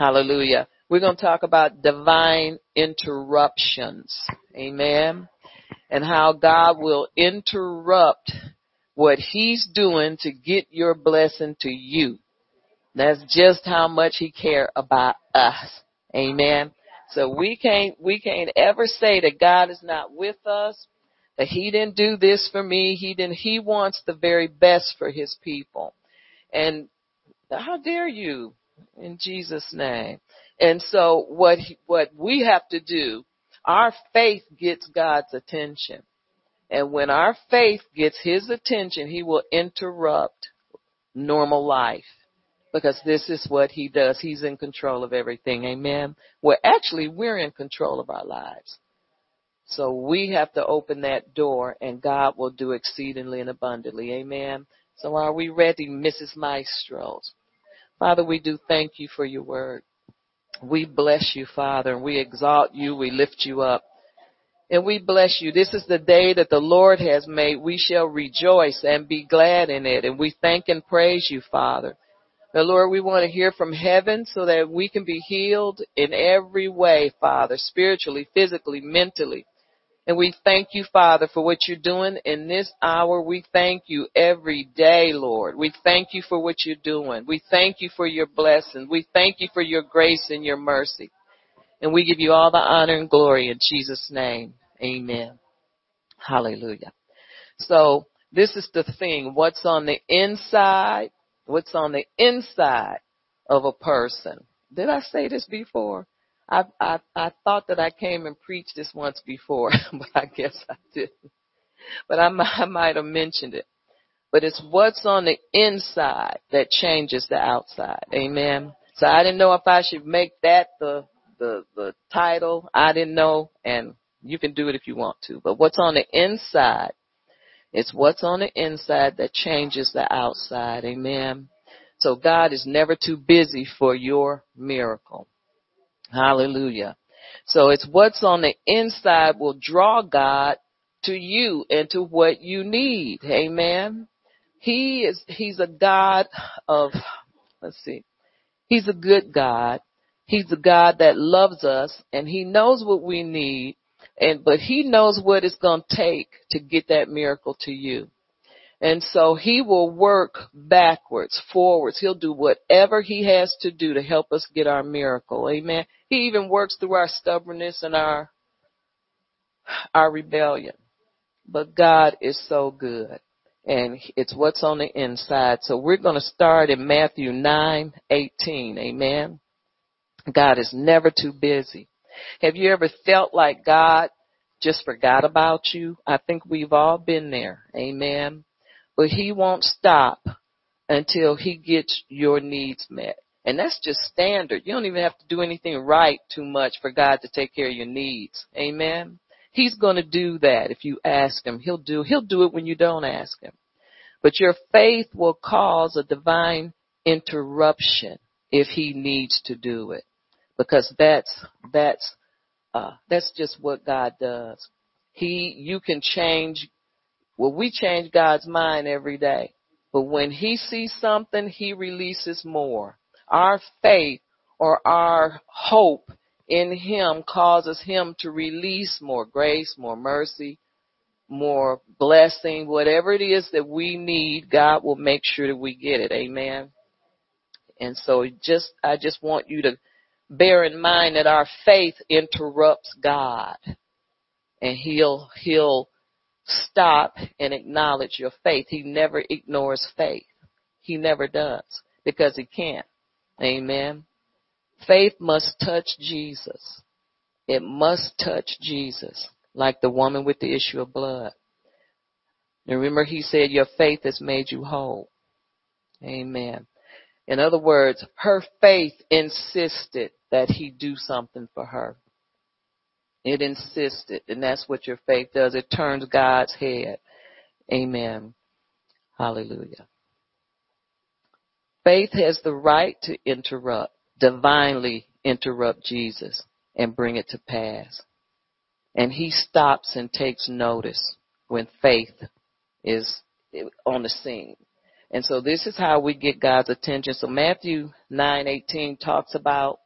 Hallelujah. We're going to talk about divine interruptions. Amen. And how God will interrupt what he's doing to get your blessing to you. That's just how much he cares about us. Amen. So we can't ever say that God is not with us, that he didn't do this for me. He wants the very best for his people. And how dare you, in Jesus' name. And so what we have to do, our faith gets God's attention. And when our faith gets his attention, he will interrupt normal life. Because this is what he does. He's in control of everything. Amen. Well, actually, we're in control of our lives. So we have to open that door, and God will do exceedingly and abundantly. Amen. So are we ready, Mrs. Maestros? Father, we do thank you for your word. We bless you, Father, and we exalt you. We lift you up. And we bless you. This is the day that the Lord has made. We shall rejoice and be glad in it. And we thank and praise you, Father. Now, Lord, we want to hear from heaven so that we can be healed in every way, Father, spiritually, physically, mentally. And we thank you, Father, for what you're doing in this hour. We thank you every day, Lord. We thank you for what you're doing. We thank you for your blessing. We thank you for your grace and your mercy. And we give you all the honor and glory in Jesus' name. Amen. Hallelujah. So this is the thing. What's on the inside? What's on the inside of a person? Did I say this before? I thought that I came and preached this once before, but I guess I didn't. But I might have mentioned it. But it's what's on the inside that changes the outside. Amen. So I didn't know if I should make that the title. I didn't know, and you can do it if you want to. But what's on the inside? It's what's on the inside that changes the outside. Amen. So God is never too busy for your miracle. Hallelujah. So it's what's on the inside will draw God to you and to what you need. Amen. He's a God of, he's a good God. He's a God that loves us, and he knows what we need. But he knows what it's going to take to get that miracle to you. And so he will work backwards, forwards. He'll do whatever he has to do to help us get our miracle. Amen. He even works through our stubbornness and our rebellion. But God is so good. And it's what's on the inside. So we're going to start in Matthew 9:18. Amen. God is never too busy. Have you ever felt like God just forgot about you? I think we've all been there. Amen. But he won't stop until he gets your needs met. And that's just standard. You don't even have to do anything right too much for God to take care of your needs. Amen. He's going to do that if you ask him. He'll do it when you don't ask him. But your faith will cause a divine interruption if he needs to do it. Because that's just what God does. We change God's mind every day. But when he sees something, he releases more. Our faith or our hope in him causes him to release more grace, more mercy, more blessing. Whatever it is that we need, God will make sure that we get it. Amen. And so I just want you to bear in mind that our faith interrupts God, and he'll stop and acknowledge your faith. He never ignores faith. He never does, because he can't. Amen. Faith must touch Jesus. It must touch Jesus, like the woman with the issue of blood. Now remember, he said, your faith has made you whole. Amen. In other words, her faith insisted that he do something for her. It insisted, and that's what your faith does. It turns God's head. Amen. Hallelujah. Faith has the right to interrupt, divinely interrupt Jesus and bring it to pass. And he stops and takes notice when faith is on the scene. And so this is how we get God's attention. So Matthew 9:18 talks about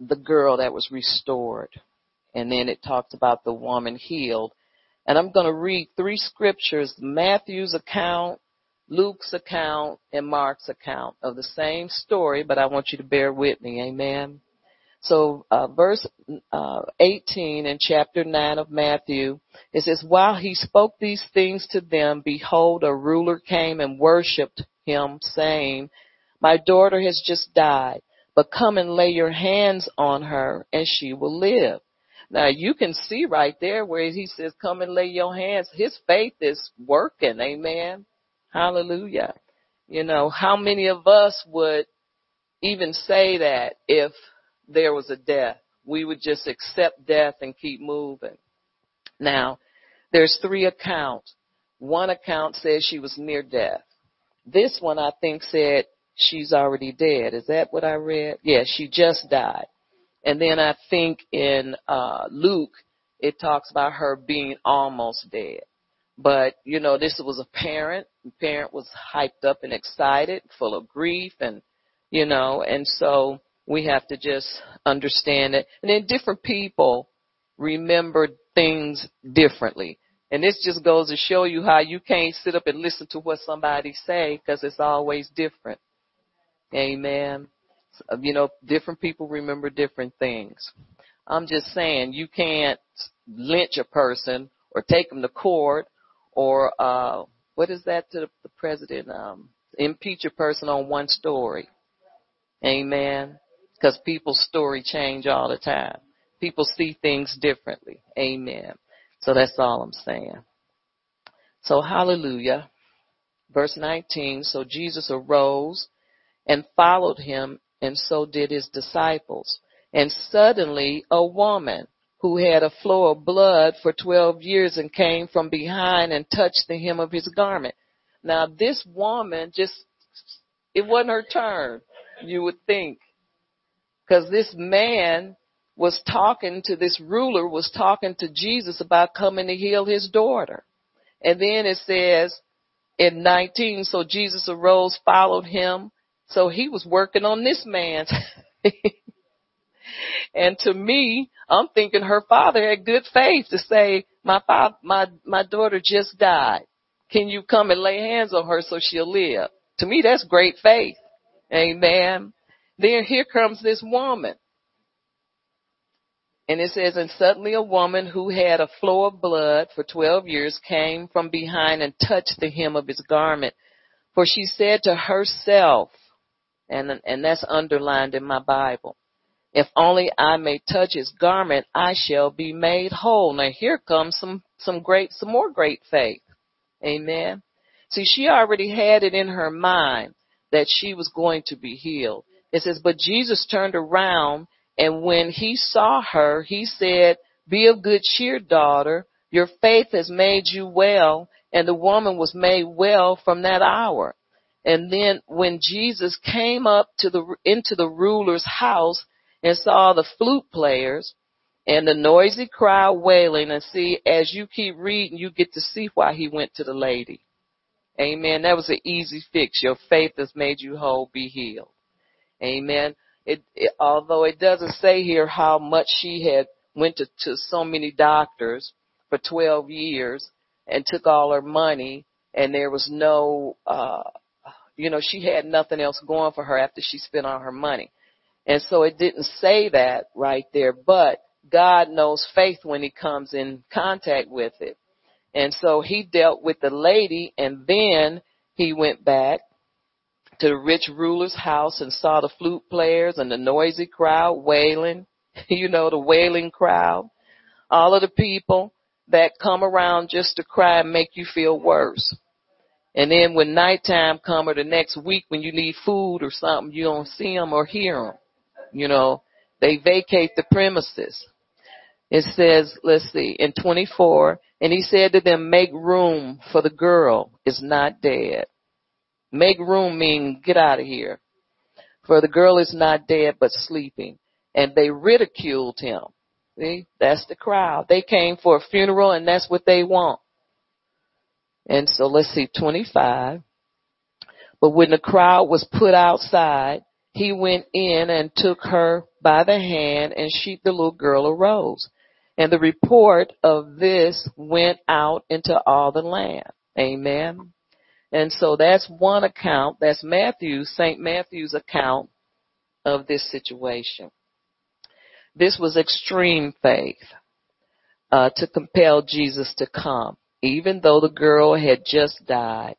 the girl that was restored. And then it talks about the woman healed. And I'm going to read three scriptures, Matthew's account, Luke's account, and Mark's account of the same story, but I want you to bear with me. Amen. So verse 18 in chapter 9 of Matthew, it says, while he spoke these things to them, behold, a ruler came and worshipped him, saying, my daughter has just died, but come and lay your hands on her and she will live. Now, you can see right there where he says, come and lay your hands. His faith is working. Amen. Hallelujah. You know, how many of us would even say that if there was a death? We would just accept death and keep moving. Now, there's three accounts. One account says she was near death. This one, I think, said she's already dead. Is that what I read? Yeah, she just died. And then I think in Luke, it talks about her being almost dead. But, you know, this was a parent. The parent was hyped up and excited, full of grief, and, you know, and so we have to just understand it. And then different people remember things differently. And this just goes to show you how you can't sit up and listen to what somebody say, because it's always different. Amen. You know, different people remember different things. I'm just saying, you can't lynch a person or take them to court, or what is that to the president? Impeach a person on one story. Amen. Because people's story change all the time. People see things differently. Amen. So that's all I'm saying. So hallelujah. Verse 19, so Jesus arose and followed him, and so did his disciples. And suddenly a woman who had a flow of blood for 12 years and came from behind and touched the hem of his garment. Now this woman just, it wasn't her turn, you would think. Because this man was talking to, this ruler was talking to Jesus about coming to heal his daughter. And then it says in 19, so Jesus arose, followed him. So he was working on this man's. And to me, I'm thinking her father had good faith to say, my daughter just died. Can you come and lay hands on her so she'll live? To me, that's great faith. Amen. Then here comes this woman. And it says, and suddenly a woman who had a flow of blood for 12 years came from behind and touched the hem of his garment. For she said to herself, and that's underlined in my Bible, if only I may touch his garment, I shall be made whole. Now here comes some more great faith. Amen. See, she already had it in her mind that she was going to be healed. It says, but Jesus turned around, and when he saw her, he said, be of good cheer, daughter. Your faith has made you well. And the woman was made well from that hour. And then when Jesus came up to into the ruler's house, and saw the flute players and the noisy crowd wailing. And see, as you keep reading, you get to see why he went to the lady. Amen. That was an easy fix. Your faith has made you whole, be healed. Amen. Although it doesn't say here how much she had went to so many doctors for 12 years and took all her money, and there was no, she had nothing else going for her after she spent all her money. And so it didn't say that right there, but God knows faith when he comes in contact with it. And so he dealt with the lady, and then he went back to the rich ruler's house and saw the flute players and the noisy crowd wailing, you know, the wailing crowd, all of the people that come around just to cry and make you feel worse. And then when nighttime come, or the next week when you need food or something, you don't see them or hear them. You know, they vacate the premises. It says, let's see, in 24, and he said to them, make room, for the girl is not dead. Make room means get out of here. For the girl is not dead, but sleeping. And they ridiculed him. See, that's the crowd. They came for a funeral, and that's what they want. And so let's see, 25. But when the crowd was put outside, he went in and took her by the hand, and the little girl arose. And the report of this went out into all the land. Amen. And so that's one account. That's St. Matthew's account of this situation. This was extreme faith to compel Jesus to come, even though the girl had just died.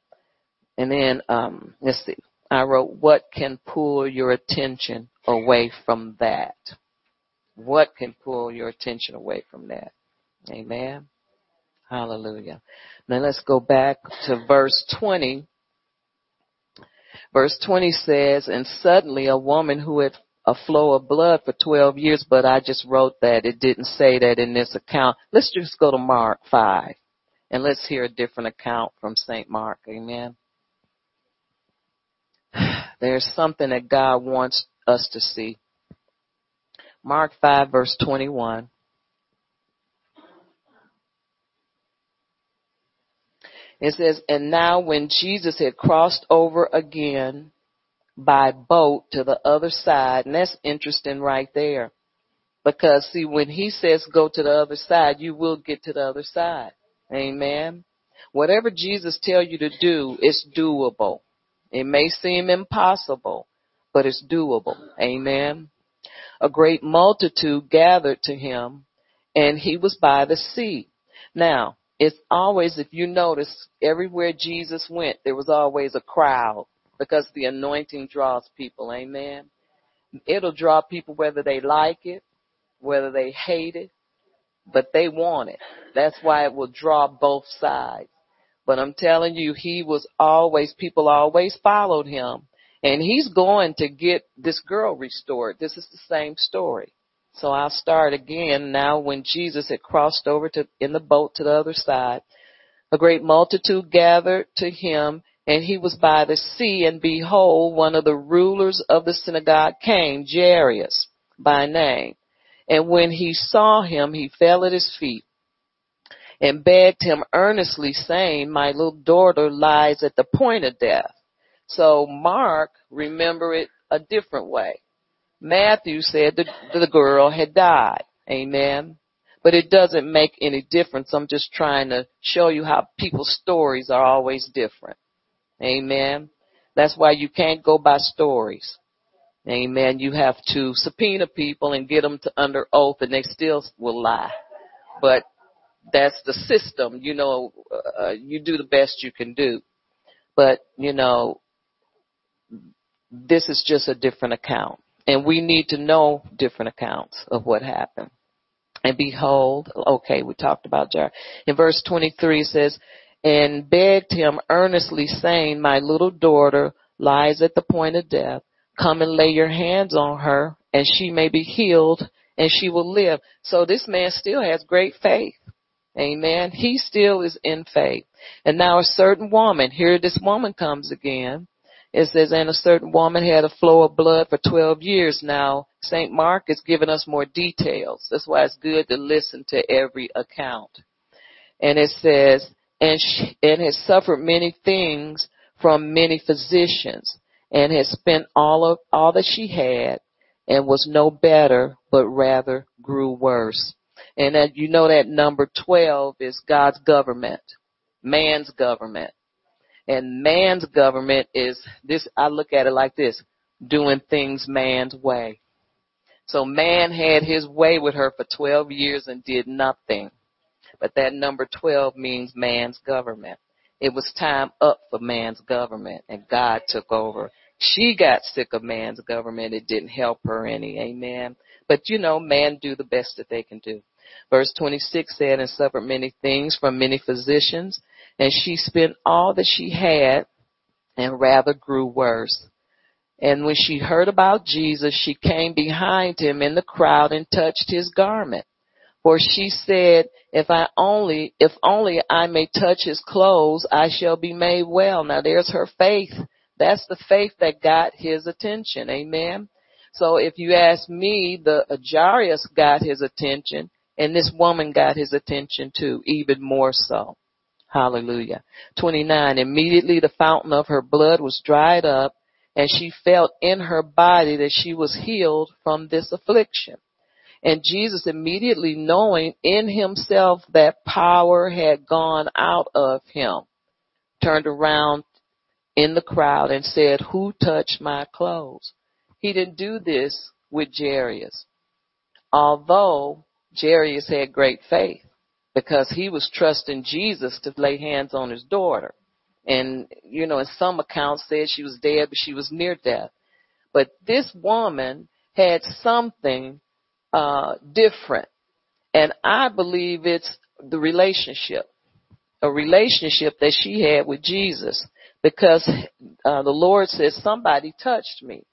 And then, let's see, I wrote, what can pull your attention away from that? What can pull your attention away from that? Amen. Hallelujah. Now let's go back to verse 20. Verse 20 says, and suddenly a woman who had a flow of blood for 12 years, but I just wrote that. It didn't say that in this account. Let's just go to Mark 5, and let's hear a different account from St. Mark. Amen. There's something that God wants us to see. Mark 5, verse 21. It says, and now when Jesus had crossed over again by boat to the other side, and that's interesting right there. Because, see, when he says go to the other side, you will get to the other side. Amen. Whatever Jesus tells you to do, it's doable. It may seem impossible, but it's doable. Amen. A great multitude gathered to him, and he was by the sea. Now, it's always, if you notice, everywhere Jesus went, there was always a crowd because the anointing draws people. Amen. It'll draw people whether they like it, whether they hate it, but they want it. That's why it will draw both sides. But I'm telling you, people always followed him. And he's going to get this girl restored. This is the same story. So I'll start again. Now when Jesus had crossed over in the boat to the other side, a great multitude gathered to him, and he was by the sea. And behold, one of the rulers of the synagogue came, Jairus by name. And when he saw him, he fell at his feet and begged him earnestly, saying, my little daughter lies at the point of death. So Mark remember it a different way. Matthew said the girl had died. Amen. But it doesn't make any difference. I'm just trying to show you how people's stories are always different. Amen. That's why you can't go by stories. Amen. You have to subpoena people and get them to under oath, and they still will lie. But that's the system. You know, you do the best you can do. But, you know, this is just a different account. And we need to know different accounts of what happened. And behold, okay, we talked about Jairus. In verse 23 it says, and begged him earnestly, saying, my little daughter lies at the point of death. Come and lay your hands on her, and she may be healed, and she will live. So this man still has great faith. Amen. He still is in faith. And now a certain woman, here this woman comes again. It says, and a certain woman had a flow of blood for 12 years. Now, St. Mark is giving us more details. That's why it's good to listen to every account. And it says, and has suffered many things from many physicians, and has spent all that she had, and was no better, but rather grew worse. And that, you know, that number 12 is God's government, man's government. And man's government is this, I look at it like this, doing things man's way. So man had his way with her for 12 years and did nothing. But that number 12 means man's government. It was time up for man's government, and God took over. She got sick of man's government. It didn't help her any. Amen. But, you know, man do the best that they can do. Verse 26 said, and suffered many things from many physicians, and she spent all that she had and rather grew worse. And when she heard about Jesus, she came behind him in the crowd and touched his garment. For she said, if only I may touch his clothes, I shall be made well. Now there's her faith. That's the faith that got his attention. Amen. So if you ask me, the Jairus got his attention, and this woman got his attention too, even more so. Hallelujah. 29, immediately the fountain of her blood was dried up, and she felt in her body that she was healed from this affliction. And Jesus, immediately knowing in himself that power had gone out of him, turned around in the crowd and said, "Who touched my clothes?" He didn't do this with Jairus, although Jairus had great faith, because he was trusting Jesus to lay hands on his daughter. And, you know, in some accounts said she was dead, but she was near death. But this woman had something different. And I believe it's the relationship, a relationship that she had with Jesus, because the Lord says, somebody touched me.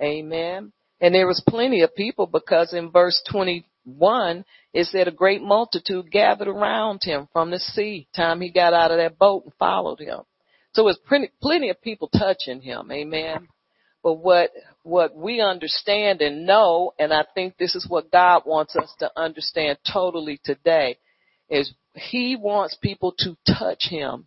Amen. And there was plenty of people, because in verse 21, it said a great multitude gathered around him from the sea, time he got out of that boat and followed him. So it was plenty of people touching him. Amen. But what we understand and know, and I think this is what God wants us to understand totally today, is he wants people to touch him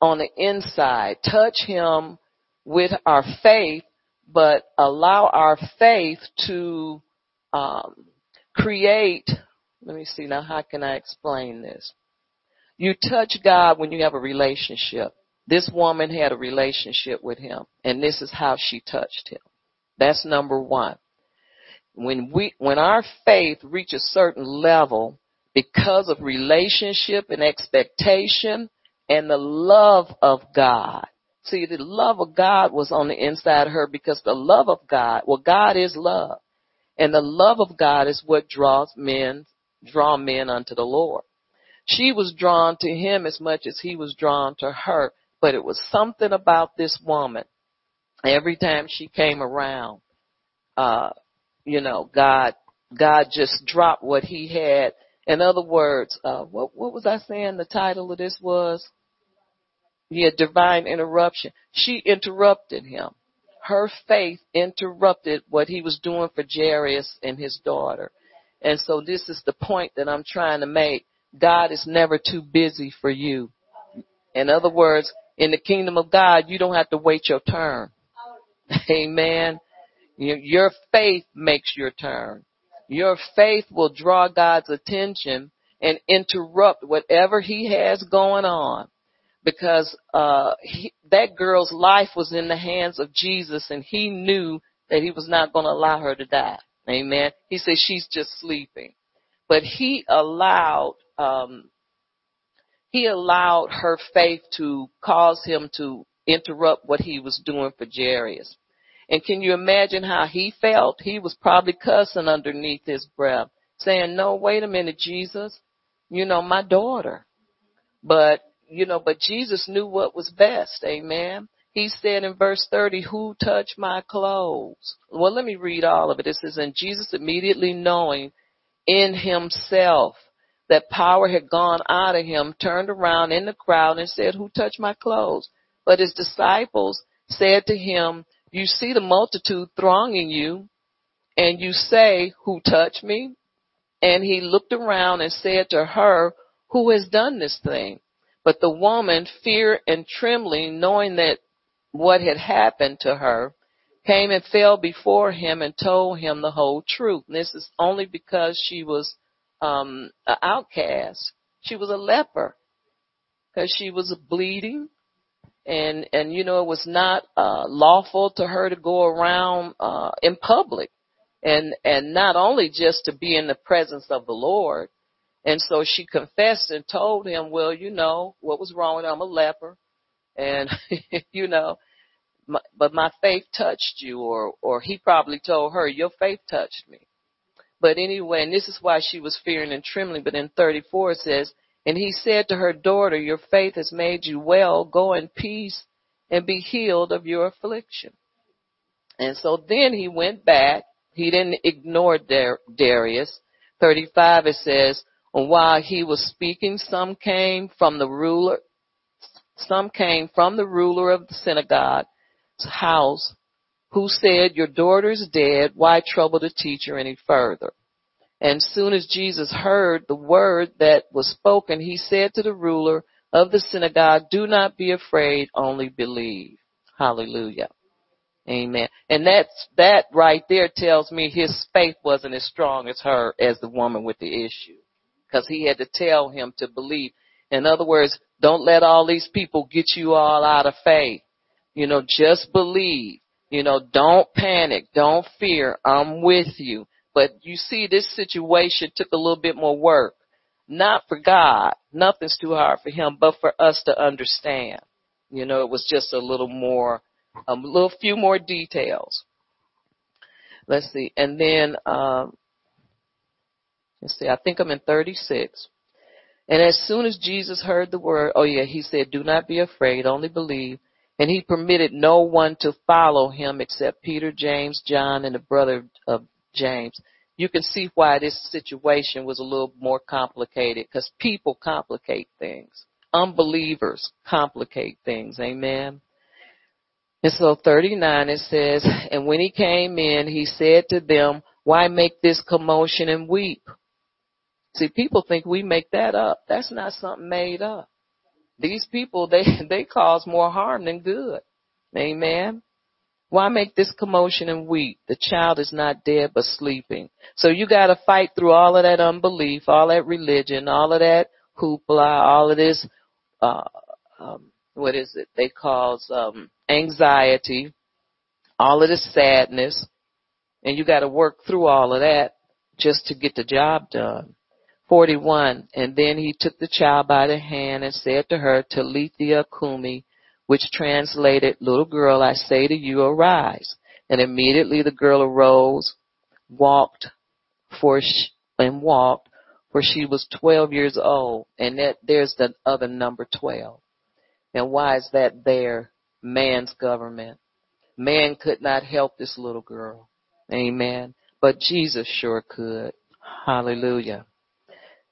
on the inside, touch him with our faith, but allow our faith to create. Let me see now, how can I explain this? You touch God when you have a relationship. This woman had a relationship with him, and this is how she touched him. That's number one. When our faith reaches a certain level, because of relationship and expectation and the love of God. See, the love of God was on the inside of her, because the love of God, well, God is love. And the love of God is what draw men unto the Lord. She was drawn to him as much as he was drawn to her, but it was something about this woman. Every time she came around, God just dropped what he had. In other words, what was I saying the title of this was? Yeah, divine interruption. She interrupted him. Her faith interrupted what he was doing for Jairus and his daughter. And so this is the point that I'm trying to make. God is never too busy for you. In other words, in the kingdom of God, you don't have to wait your turn. Amen. Your faith makes your turn. Your faith will draw God's attention and interrupt whatever he has going on. Because that girl's life was in the hands of Jesus, and he knew that he was not going to allow her to die. Amen. He said, she's just sleeping. But he allowed her faith to cause him to interrupt what he was doing for Jairus. And can you imagine how he felt? He was probably cussing underneath his breath, saying, "No, wait a minute, Jesus, my daughter." But Jesus knew what was best. Amen. He said in verse 30, "Who touched my clothes?" Well, let me read all of it. It says, "And Jesus, immediately knowing in himself that power had gone out of him, turned around in the crowd and said, 'Who touched my clothes?' But his disciples said to him, 'You see the multitude thronging you, and you say, 'Who touched me?' And he looked around and said to her, 'Who has done this thing?' But the woman, fear and trembling, knowing that what had happened to her, came and fell before him and told him the whole truth." And this is only because she was an outcast. She was a leper, because she was bleeding. And it was not lawful to her to go around in public, and not only just to be in the presence of the Lord. And so she confessed and told him, "Well, what was wrong with him? I'm a leper. And, but my faith touched you." Or he probably told her, "Your faith touched me." But anyway, and this is why she was fearing and trembling. But in 34 it says, "And he said to her, 'Daughter, your faith has made you well. Go in peace and be healed of your affliction.'" And so then he went back. He didn't ignore Darius. 35 it says, "And while he was speaking, some came from the ruler of the synagogue's house, who said, 'Your daughter is dead. Why trouble the teacher any further?' And soon as Jesus heard the word that was spoken, he said to the ruler of the synagogue, 'Do not be afraid, only believe.'" Hallelujah. Amen. And that right there tells me his faith wasn't as strong as her, as the woman with the issue, because he had to tell him to believe. In other words, don't let all these people get you all out of faith. You know, just believe. You know, don't panic. Don't fear. I'm with you. But you see, this situation took a little bit more work. Not for God. Nothing's too hard for him, but for us to understand. You know, it was just a little more, a little few more details. Let's see. And then, let's see, I think I'm in 36. And as soon as Jesus heard the word, he said, "Do not be afraid, only believe." And he permitted no one to follow him except Peter, James, John, and the brother of James. You can see why this situation was a little more complicated, because people complicate things. Unbelievers complicate things. Amen. And so 39, it says, "And when he came in, he said to them, 'Why make this commotion and weep?'" See, people think we make that up. That's not something made up. These people, they cause more harm than good. Amen. "Why make this commotion and weep? The child is not dead but sleeping." So you got to fight through all of that unbelief, all that religion, all of that hoopla, all of this, they cause anxiety, all of this sadness, and you got to work through all of that just to get the job done. 41, "And then he took the child by the hand and said to her, 'Talitha Kumi,' which translated, 'Little girl, I say to you, arise.' And immediately the girl arose, walked, for she was 12 years old." And that there's the other number 12. And why is that there? Man's government. Man could not help this little girl. Amen. But Jesus sure could. Hallelujah.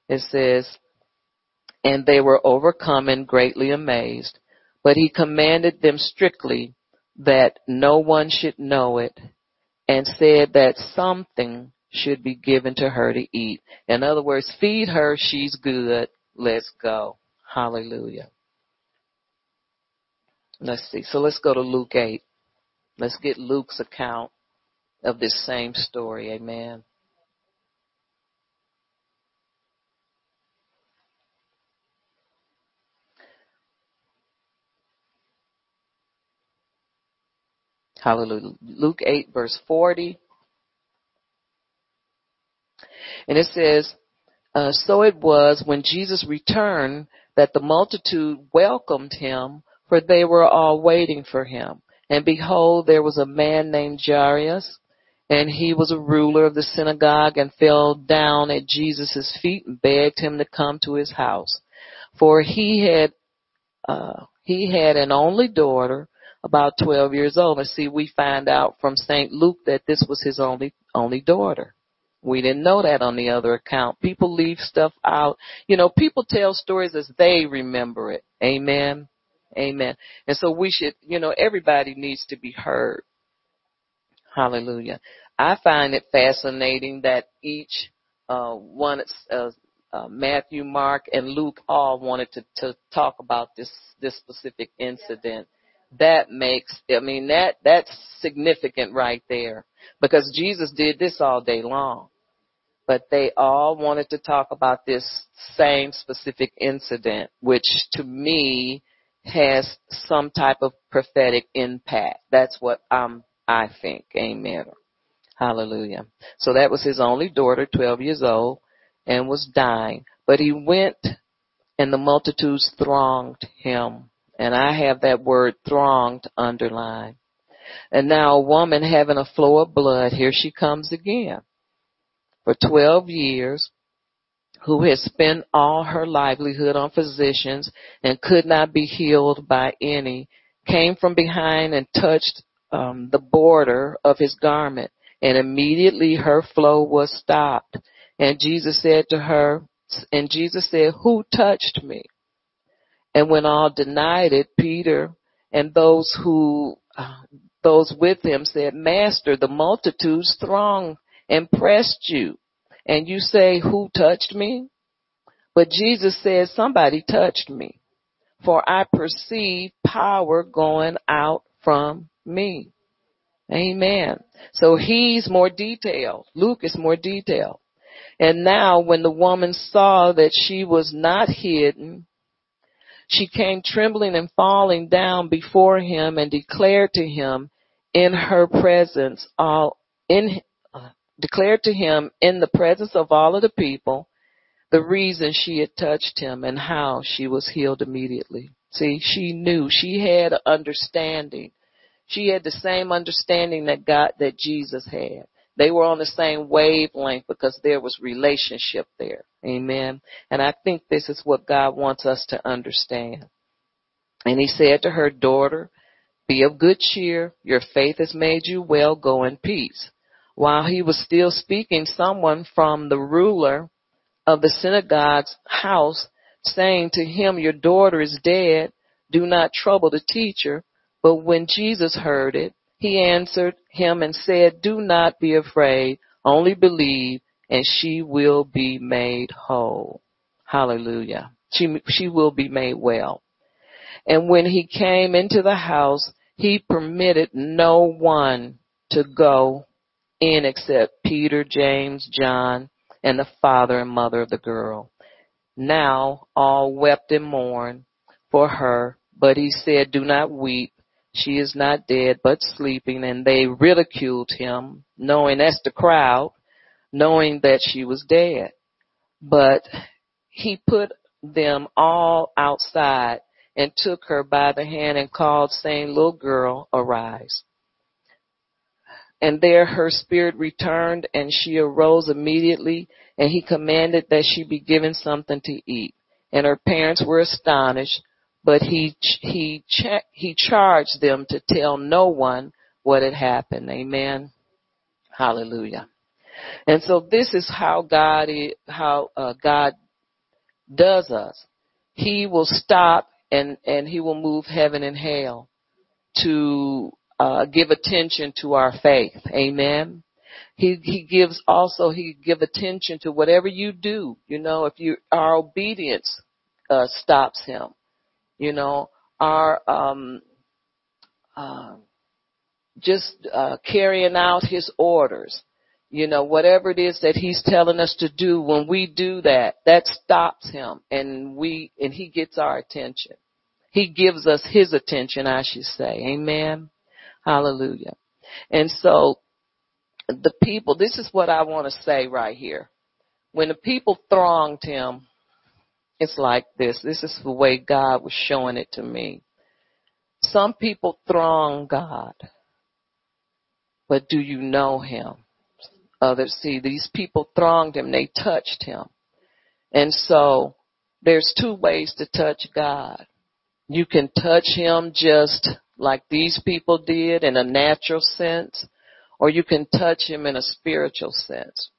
It says, "And they were overcome and greatly amazed. But he commanded them strictly that no one should know it, and said that something should be given to her to eat." In other words, feed her. She's good. Let's go. Hallelujah. Let's see. So let's go to Luke 8. Let's get Luke's account of this same story. Amen. Hallelujah. Luke 8, verse 40. And it says, "So it was when Jesus returned that the multitude welcomed him, for they were all waiting for him. And behold, there was a man named Jairus, and he was a ruler of the synagogue, and fell down at Jesus' feet and begged him to come to his house. For he had an only daughter, about 12 years old." And see, we find out from St. Luke that this was his only daughter. We didn't know that on the other account. People leave stuff out. You know, people tell stories as they remember it. Amen. Amen. And so we should, you know, everybody needs to be heard. Hallelujah. I find it fascinating that each Matthew, Mark, and Luke all wanted to talk about this specific incident. That makes, that's significant right there, because Jesus did this all day long, but they all wanted to talk about this same specific incident, which to me has some type of prophetic impact. That's what I think. Amen. Hallelujah. So that was his only daughter, 12 years old, and was dying, but he went and the multitudes thronged him. And I have that word thronged underlined. And now a woman having a flow of blood, here she comes again, for 12 years, who has spent all her livelihood on physicians and could not be healed by any, came from behind and touched the border of his garment. And immediately her flow was stopped. And Jesus said, "Who touched me?" And when all denied it, Peter and those with him said, "Master, the multitudes throng and pressed you, and you say, 'Who touched me?' But Jesus said, 'Somebody touched me, for I perceive power going out from me. Amen. So he's more detailed. Luke is more detailed. And now when the woman saw that she was not hidden, she came trembling and falling down before him and declared to him in the presence of all of the people the reason she had touched him and how she was healed immediately. See, she knew. She had understanding. She had the same understanding that Jesus had. They were on the same wavelength because there was relationship there. Amen. And I think this is what God wants us to understand. And he said to her, "Daughter, be of good cheer. Your faith has made you well. Go in peace." While he was still speaking, someone from the ruler of the synagogue's house saying to him, "Your daughter is dead. Do not trouble the teacher." But when Jesus heard it, he answered him and said, "Do not be afraid, only believe, and she will be made whole." Hallelujah. She will be made well. And when he came into the house, he permitted no one to go in except Peter, James, John, and the father and mother of the girl. Now all wept and mourned for her, but he said, "Do not weep. She is not dead, but sleeping." And they ridiculed him, knowing that she was dead. But he put them all outside and took her by the hand and called, saying, "Little girl, arise." And there her spirit returned, and she arose immediately, and he commanded that she be given something to eat. And her parents were astonished, but he charged them to tell no one what had happened. Amen. Hallelujah. And so this is how God does us. He will stop and he will move heaven and hell to give attention to our faith. Amen. He gives attention to whatever you do. You know, if you, our obedience stops him. You know, our carrying out his orders. You know, whatever it is that he's telling us to do, when we do that, that stops him, and he gets our attention. He gives us his attention, I should say. Amen. Hallelujah. And so the people, this is what I want to say right here. When the people thronged him, it's like this. This is the way God was showing it to me. Some people throng God, but do you know him? Others, see, these people thronged him. They touched him. And so there's two ways to touch God. You can touch him just like these people did in a natural sense, or you can touch him in a spiritual sense.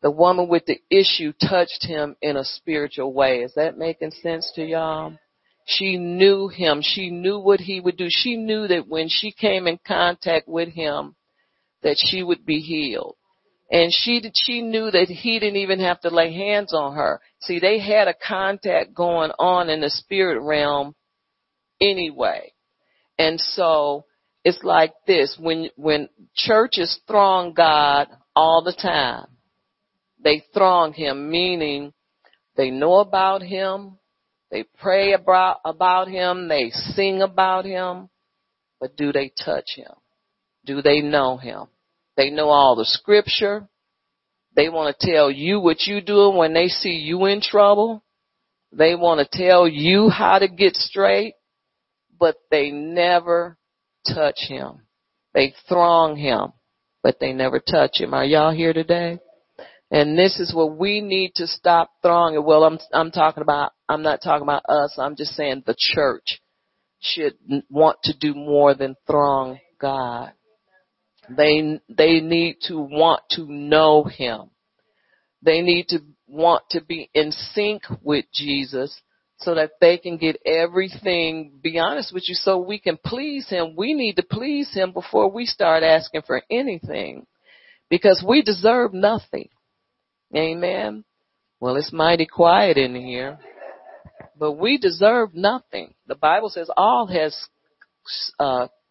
The woman with the issue touched him in a spiritual way. Is that making sense to y'all? She knew him. She knew what he would do. She knew that when she came in contact with him, that she would be healed. And she knew that he didn't even have to lay hands on her. See, they had a contact going on in the spirit realm anyway. And so it's like this. When churches throng God all the time, they throng him, meaning they know about him, they pray about him, they sing about him, but do they touch him? Do they know him? They know all the scripture. They want to tell you what you're doing when they see you in trouble. They want to tell you how to get straight, but they never touch him. They throng him, but they never touch him. Are y'all here today? And this is what we need to stop thronging. Well, I'm not talking about us. I'm just saying the church should want to do more than throng God. They need to want to know him. They need to want to be in sync with Jesus so that they can get everything, be honest with you, so we can please him. We need to please him before we start asking for anything, because we deserve nothing. Amen. Well, it's mighty quiet in here, but we deserve nothing. The Bible says all has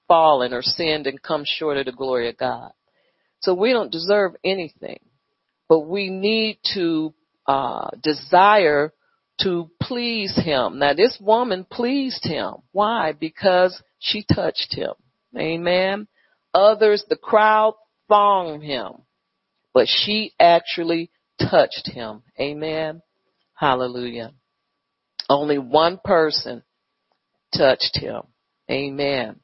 fallen or sinned and come short of the glory of God. So we don't deserve anything, but we need to desire to please him. Now, this woman pleased him. Why? Because she touched him. Amen. Others, the crowd, thronged him, but she actually touched him. Amen. Hallelujah. Only one person touched him. Amen.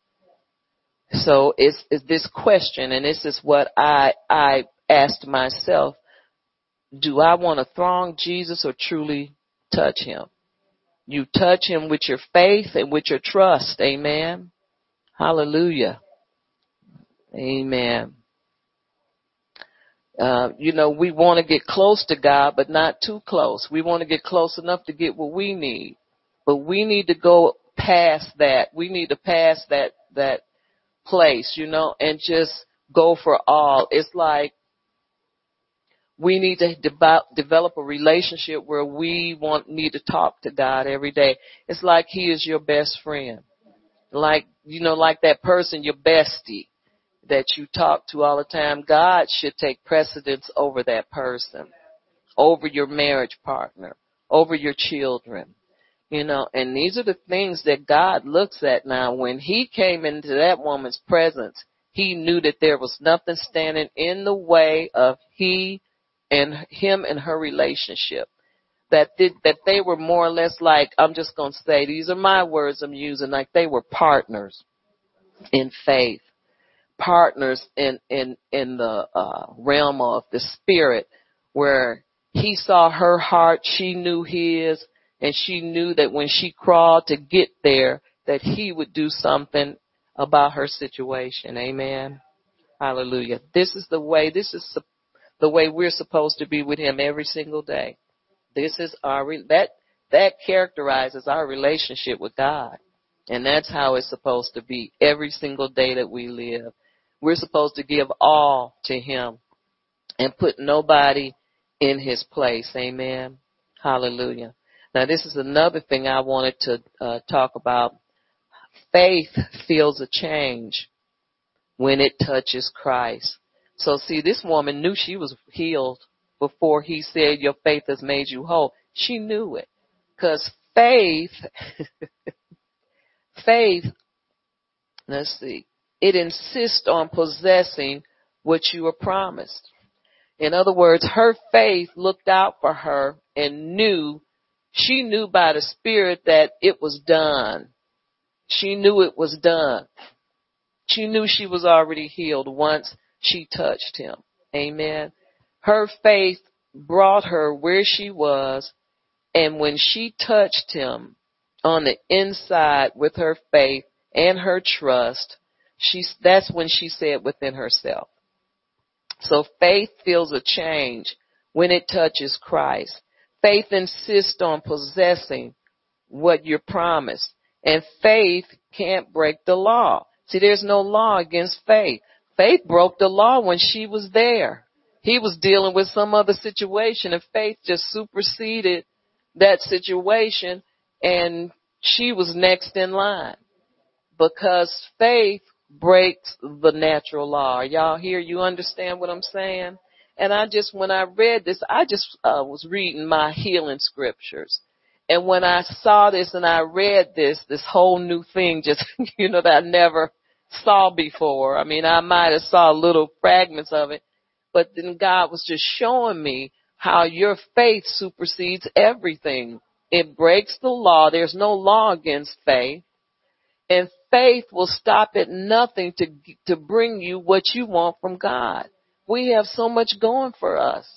So it's this question, and this is what I asked myself. Do I want to throng Jesus or truly touch him? You touch him with your faith and with your trust. Amen. Hallelujah. Amen. We want to get close to God, but not too close. We want to get close enough to get what we need, but we need to go past that. We need to pass that place, and just go for all. It's like we need to develop a relationship where we need to talk to God every day. It's like he is your best friend. Like that person, your bestie, that you talk to all the time. God should take precedence over that person, over your marriage partner, over your children, and these are the things that God looks at now. When he came into that woman's presence, he knew that there was nothing standing in the way of him and her relationship, that they were more or less like, I'm just going to say, these are my words I'm using, like they were partners in faith. Partners in the realm of the spirit, where he saw her heart, she knew his, and she knew that when she crawled to get there, that he would do something about her situation. Amen. Hallelujah. This is the way we're supposed to be with him every single day. This is that characterizes our relationship with God. And that's how it's supposed to be every single day that we live. We're supposed to give all to him and put nobody in his place. Amen. Hallelujah. Now, this is another thing I wanted to talk about. Faith feels a change when it touches Christ. So, see, this woman knew she was healed before he said, your faith has made you whole. She knew it, because faith, it insists on possessing what you were promised. In other words, her faith looked out for her and she knew by the Spirit that it was done. She knew it was done. She knew she was already healed once she touched him. Amen. Her faith brought her where she was, and when she touched him, on the inside with her faith and her trust, that's when she said within herself. So faith feels a change when it touches Christ. Faith insists on possessing what you're promised, and faith can't break the law. See, there's no law against faith. Faith broke the law when she was there. He was dealing with some other situation, and faith just superseded that situation. And she was next in line, because faith breaks the natural law. Are y'all here? You understand what I'm saying? And when I read this, I just was reading my healing scriptures. And when I saw this and I read this whole new thing just, that I never saw before. I mean, I might have saw little fragments of it, but then God was just showing me how your faith supersedes everything. It breaks the law. There's no law against faith. And faith will stop at nothing to bring you what you want from God. We have so much going for us.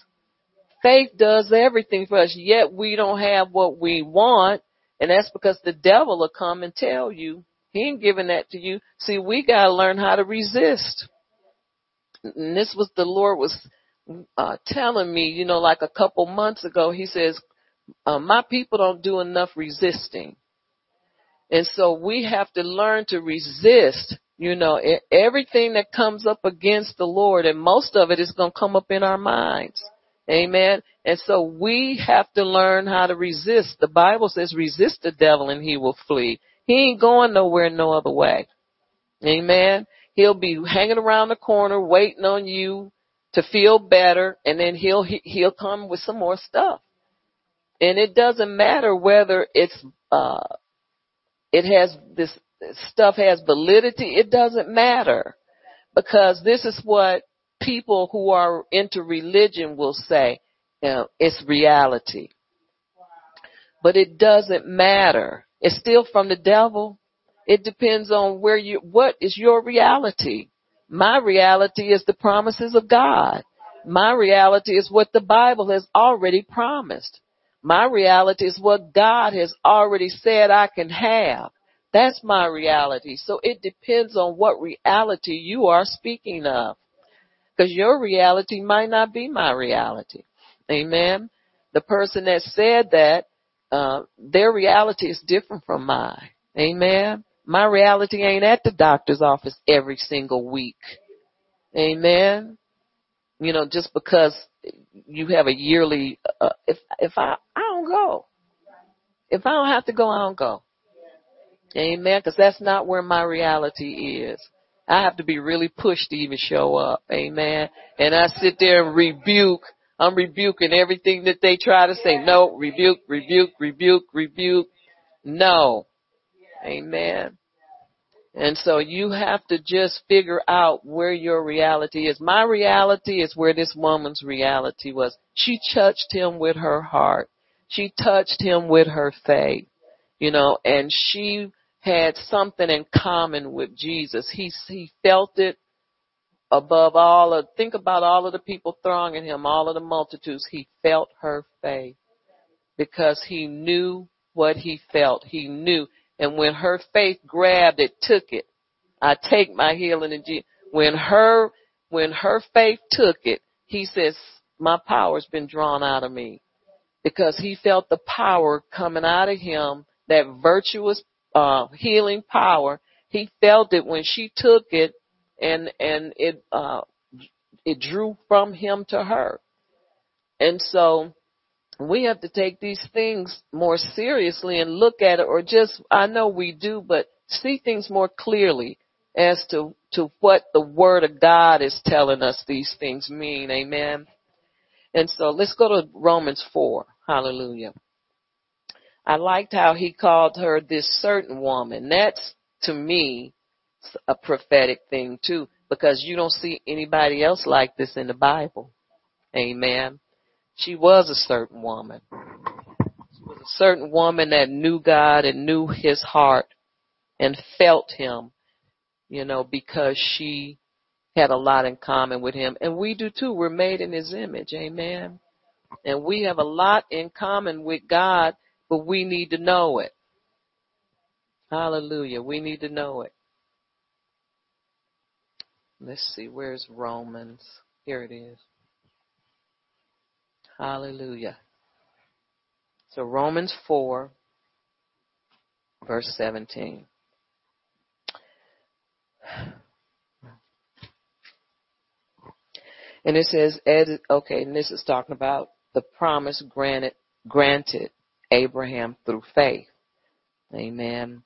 Faith does everything for us, yet we don't have what we want. And that's because the devil will come and tell you. He ain't giving that to you. See, we got to learn how to resist. And this was the Lord was telling me, like a couple months ago. He says, my people don't do enough resisting. And so we have to learn to resist, everything that comes up against the Lord, and most of it is going to come up in our minds. Amen. And so we have to learn how to resist. The Bible says resist the devil and he will flee. He ain't going nowhere no other way. Amen. He'll be hanging around the corner waiting on you to feel better, and then he'll come with some more stuff. And it doesn't matter whether it's it has this stuff has validity. It doesn't matter, because this is what people who are into religion will say, you know, it's reality. But it doesn't matter. It's still from the devil. It depends on where you, what is your reality? My reality is the promises of God. My reality is what the Bible has already promised. My reality is what God has already said I can have. That's my reality. So it depends on what reality you are speaking of, because your reality might not be my reality. Amen. The person that said that, their reality is different from mine. Amen. My reality ain't at the doctor's office every single week. Amen. You know, just because you have a yearly, if I don't go. If I don't have to go, I don't go. Amen. Because that's not where my reality is. I have to be really pushed to even show up. Amen. And I sit there and rebuke. I'm rebuking everything that they try to say. No, rebuke, rebuke, rebuke, rebuke. No. Amen. And so you have to just figure out where your reality is. My reality is where this woman's reality was. She touched him with her heart. She touched him with her faith, you know, and she had something in common with Jesus. He felt it above all of, think about all of the people thronging him, all of the multitudes. He felt her faith because he knew what he felt. He knew. And when her faith grabbed it, took it. I take my healing in Jesus. When her faith took it, he says, my power's been drawn out of me, because he felt the power coming out of him, that virtuous healing power. He felt it when she took it, and it drew from him to her. And so we have to take these things more seriously and look at it, or just, I know we do, but see things more clearly as to what the Word of God is telling us these things mean. Amen. And so let's go to Romans 4. Hallelujah. I liked how he called her this certain woman. That's, to me, a prophetic thing too, because you don't see anybody else like this in the Bible. Amen. She was a certain woman. She was a certain woman that knew God and knew his heart and felt him, you know, because she had a lot in common with him. And we do too. We're made in his image. Amen. And we have a lot in common with God, but we need to know it. Hallelujah. We need to know it. Let's see. Where's Romans? Here it is. Hallelujah. So Romans 4, verse 17. And it says, okay, and this is talking about the promise granted Abraham through faith. Amen.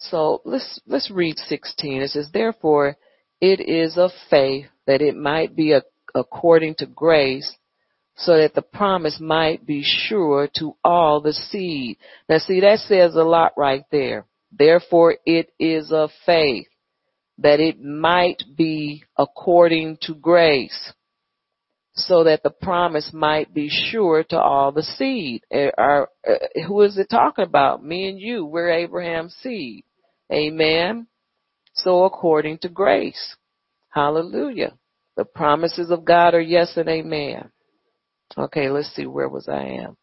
So let's read 16. It says, therefore, it is of faith that it might be according to grace, so that the promise might be sure to all the seed. Now see, that says a lot right there. Therefore, it is of faith that it might be according to grace, so that the promise might be sure to all the seed. Who is it talking about? Me and you. We're Abraham's seed. Amen. So according to grace. Hallelujah. The promises of God are yes and amen. Okay, let's see, where was I am?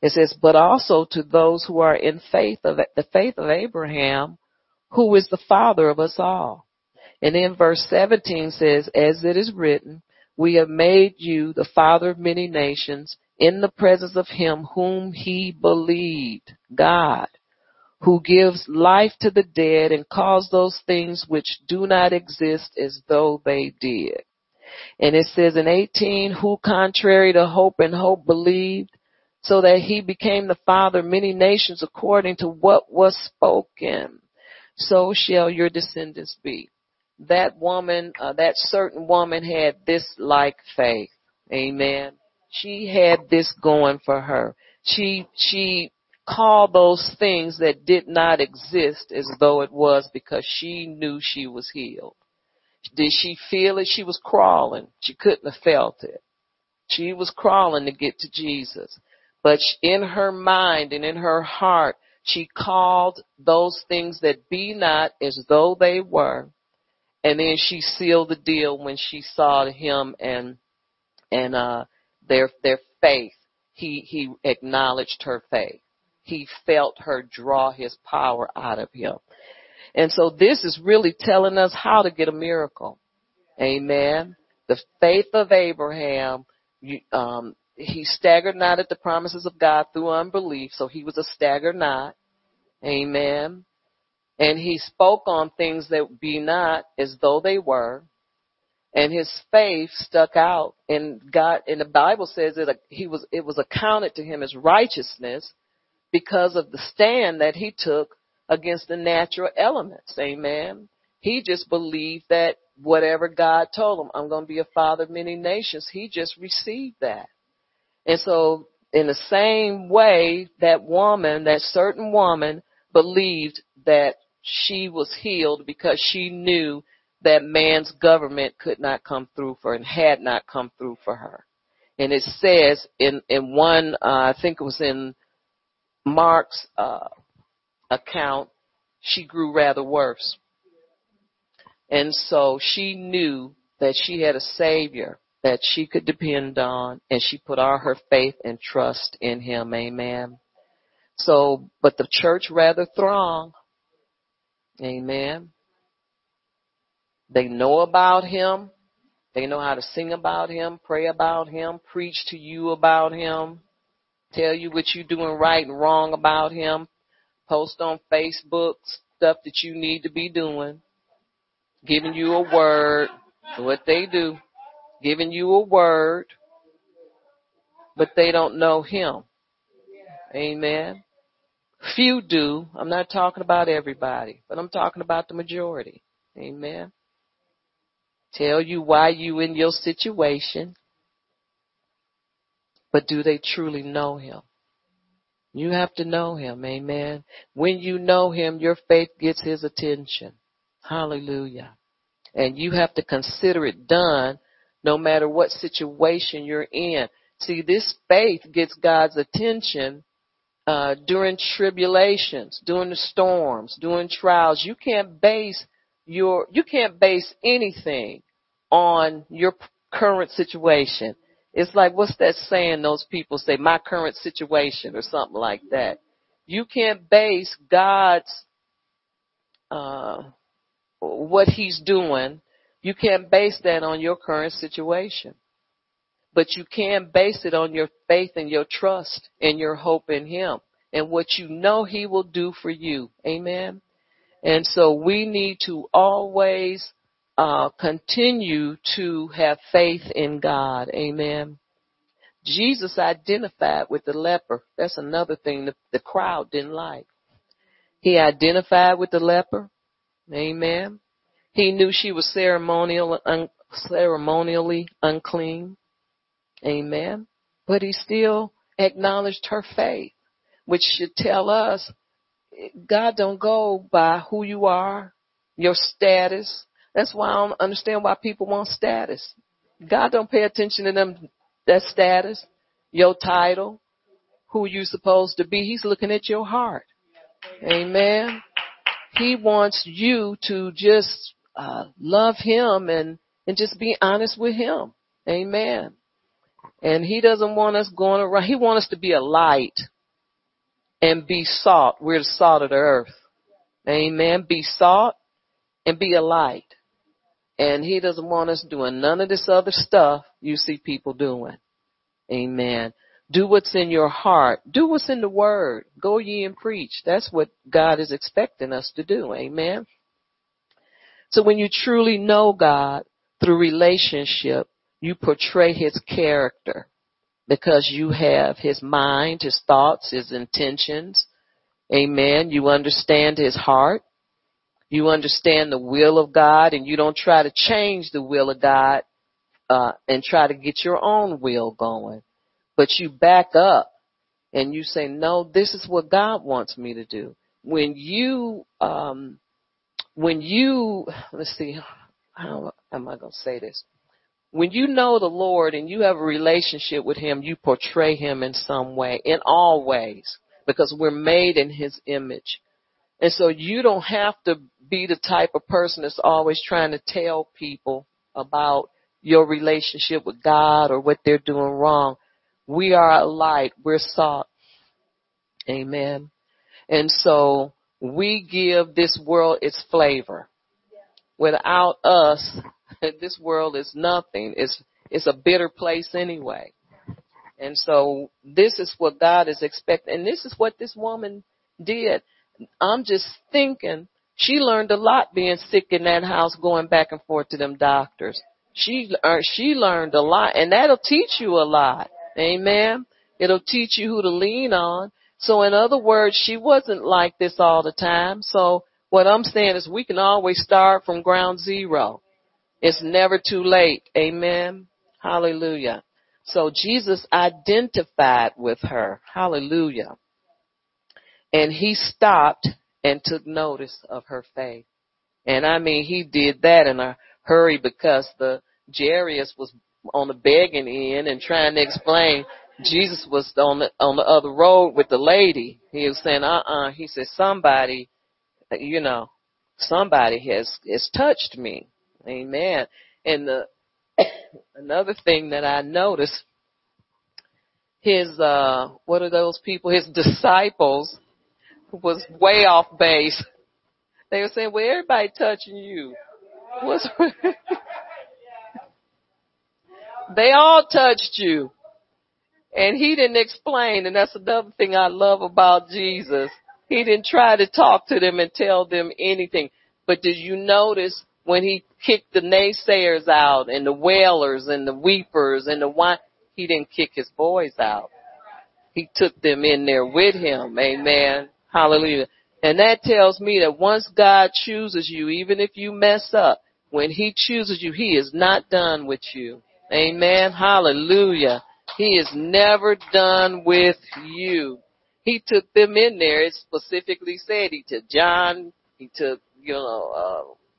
It says, but also to those who are in faith of the faith of Abraham, who is the father of us all. And then verse 17 says, as it is written, we have made you the father of many nations in the presence of him whom he believed, God, who gives life to the dead and calls those things which do not exist as though they did. And it says in 18, who contrary to hope and hope believed, so that he became the father of many nations according to what was spoken. So shall your descendants be. that certain woman had this like faith. Amen. She had this going for her. She called those things that did not exist as though it was, because she knew she was healed. Did she feel it? She was crawling. She couldn't have felt it. She was crawling to get to Jesus. But in her mind and in her heart, she called those things that be not as though they were. And then she sealed the deal when she saw him and their faith. He acknowledged her faith. He felt her draw his power out of him. And so this is really telling us how to get a miracle. Amen. The faith of Abraham, he staggered not at the promises of God through unbelief. So he was a stagger not. Amen. And he spoke on things that be not as though they were. And his faith stuck out. And God, and the Bible says that it was accounted to him as righteousness because of the stand that he took against the natural elements. Amen. He just believed that whatever God told him, I'm going to be a father of many nations. He just received that. And so in the same way, that certain woman believed that she was healed because she knew that man's government could not come through for and had not come through for her. And it says in one, I think it was in Mark's account, she grew rather worse. And so she knew that she had a Savior that she could depend on, and she put all her faith and trust in him. Amen. So, but the church rather throng. Amen. They know about him. They know how to sing about him, pray about him, preach to you about him, tell you what you're doing right and wrong about him, post on Facebook stuff that you need to be doing, giving you a word, what they do, giving you a word, but they don't know him. Amen. Few do. I'm not talking about everybody, but I'm talking about the majority. Amen. Tell you why you in your situation, but do they truly know him? You have to know him. Amen. When you know him, your faith gets his attention. Hallelujah. And you have to consider it done no matter what situation you're in. See, this faith gets God's attention during tribulations, during the storms, during trials. You can't base anything on your current situation. It's like, what's that saying those people say, my current situation or something like that. You can't base God's, what he's doing. You can't base that on your current situation, but you can base it on your faith and your trust and your hope in him and what you know he will do for you. Amen. And so we need to always continue to have faith in God. Amen. Jesus identified with the leper. That's another thing that the crowd didn't like. He identified with the leper. Amen. He knew she was ceremonially unclean. Amen. But he still acknowledged her faith, which should tell us God don't go by who you are, your status. That's why I don't understand why people want status. God don't pay attention to them, that status, your title, who you supposed to be. He's looking at your heart. Amen. He wants you to just love him and just be honest with him. Amen. And he doesn't want us going around. He wants us to be a light and be salt. We're the salt of the earth. Amen. Be salt and be a light. And he doesn't want us doing none of this other stuff you see people doing. Amen. Do what's in your heart. Do what's in the word. Go ye and preach. That's what God is expecting us to do. Amen. So when you truly know God through relationship, you portray his character because you have his mind, his thoughts, his intentions. Amen. You understand his heart. You understand the will of God, and you don't try to change the will of God and try to get your own will going. But you back up and you say, no, this is what God wants me to do. When you know the Lord and you have a relationship with him, you portray him in some way, in all ways, because we're made in his image. And so you don't have to be the type of person that's always trying to tell people about your relationship with God or what they're doing wrong. We are a light. We're salt. Amen. And so we give this world its flavor. Without us, this world is nothing. It's a bitter place anyway. And so this is what God is expecting. And this is what this woman did. I'm just thinking she learned a lot being sick in that house, going back and forth to them doctors. She learned a lot, and that'll teach you a lot. Amen. It'll teach you who to lean on. So in other words, she wasn't like this all the time. So what I'm saying is we can always start from ground zero. It's never too late. Amen. Hallelujah. So Jesus identified with her. Hallelujah. And he stopped and took notice of her faith. And I mean, he did that in a hurry because the Jairus was on the begging end and trying to explain. Jesus was on the other road with the lady. He was saying, He said, somebody has touched me. Amen. And another thing that I noticed, his disciples, was way off base. They were saying, well, everybody touching you. They all touched you. And he didn't explain. And that's another thing I love about Jesus. He didn't try to talk to them and tell them anything. But did you notice when he kicked the naysayers out and the wailers and the weepers and the wine, he didn't kick his boys out. He took them in there with him. Amen. Hallelujah. And that tells me that once God chooses you, even if you mess up, when he chooses you, he is not done with you. Amen. Hallelujah. He is never done with you. He took them in there. It specifically said he took John. He took,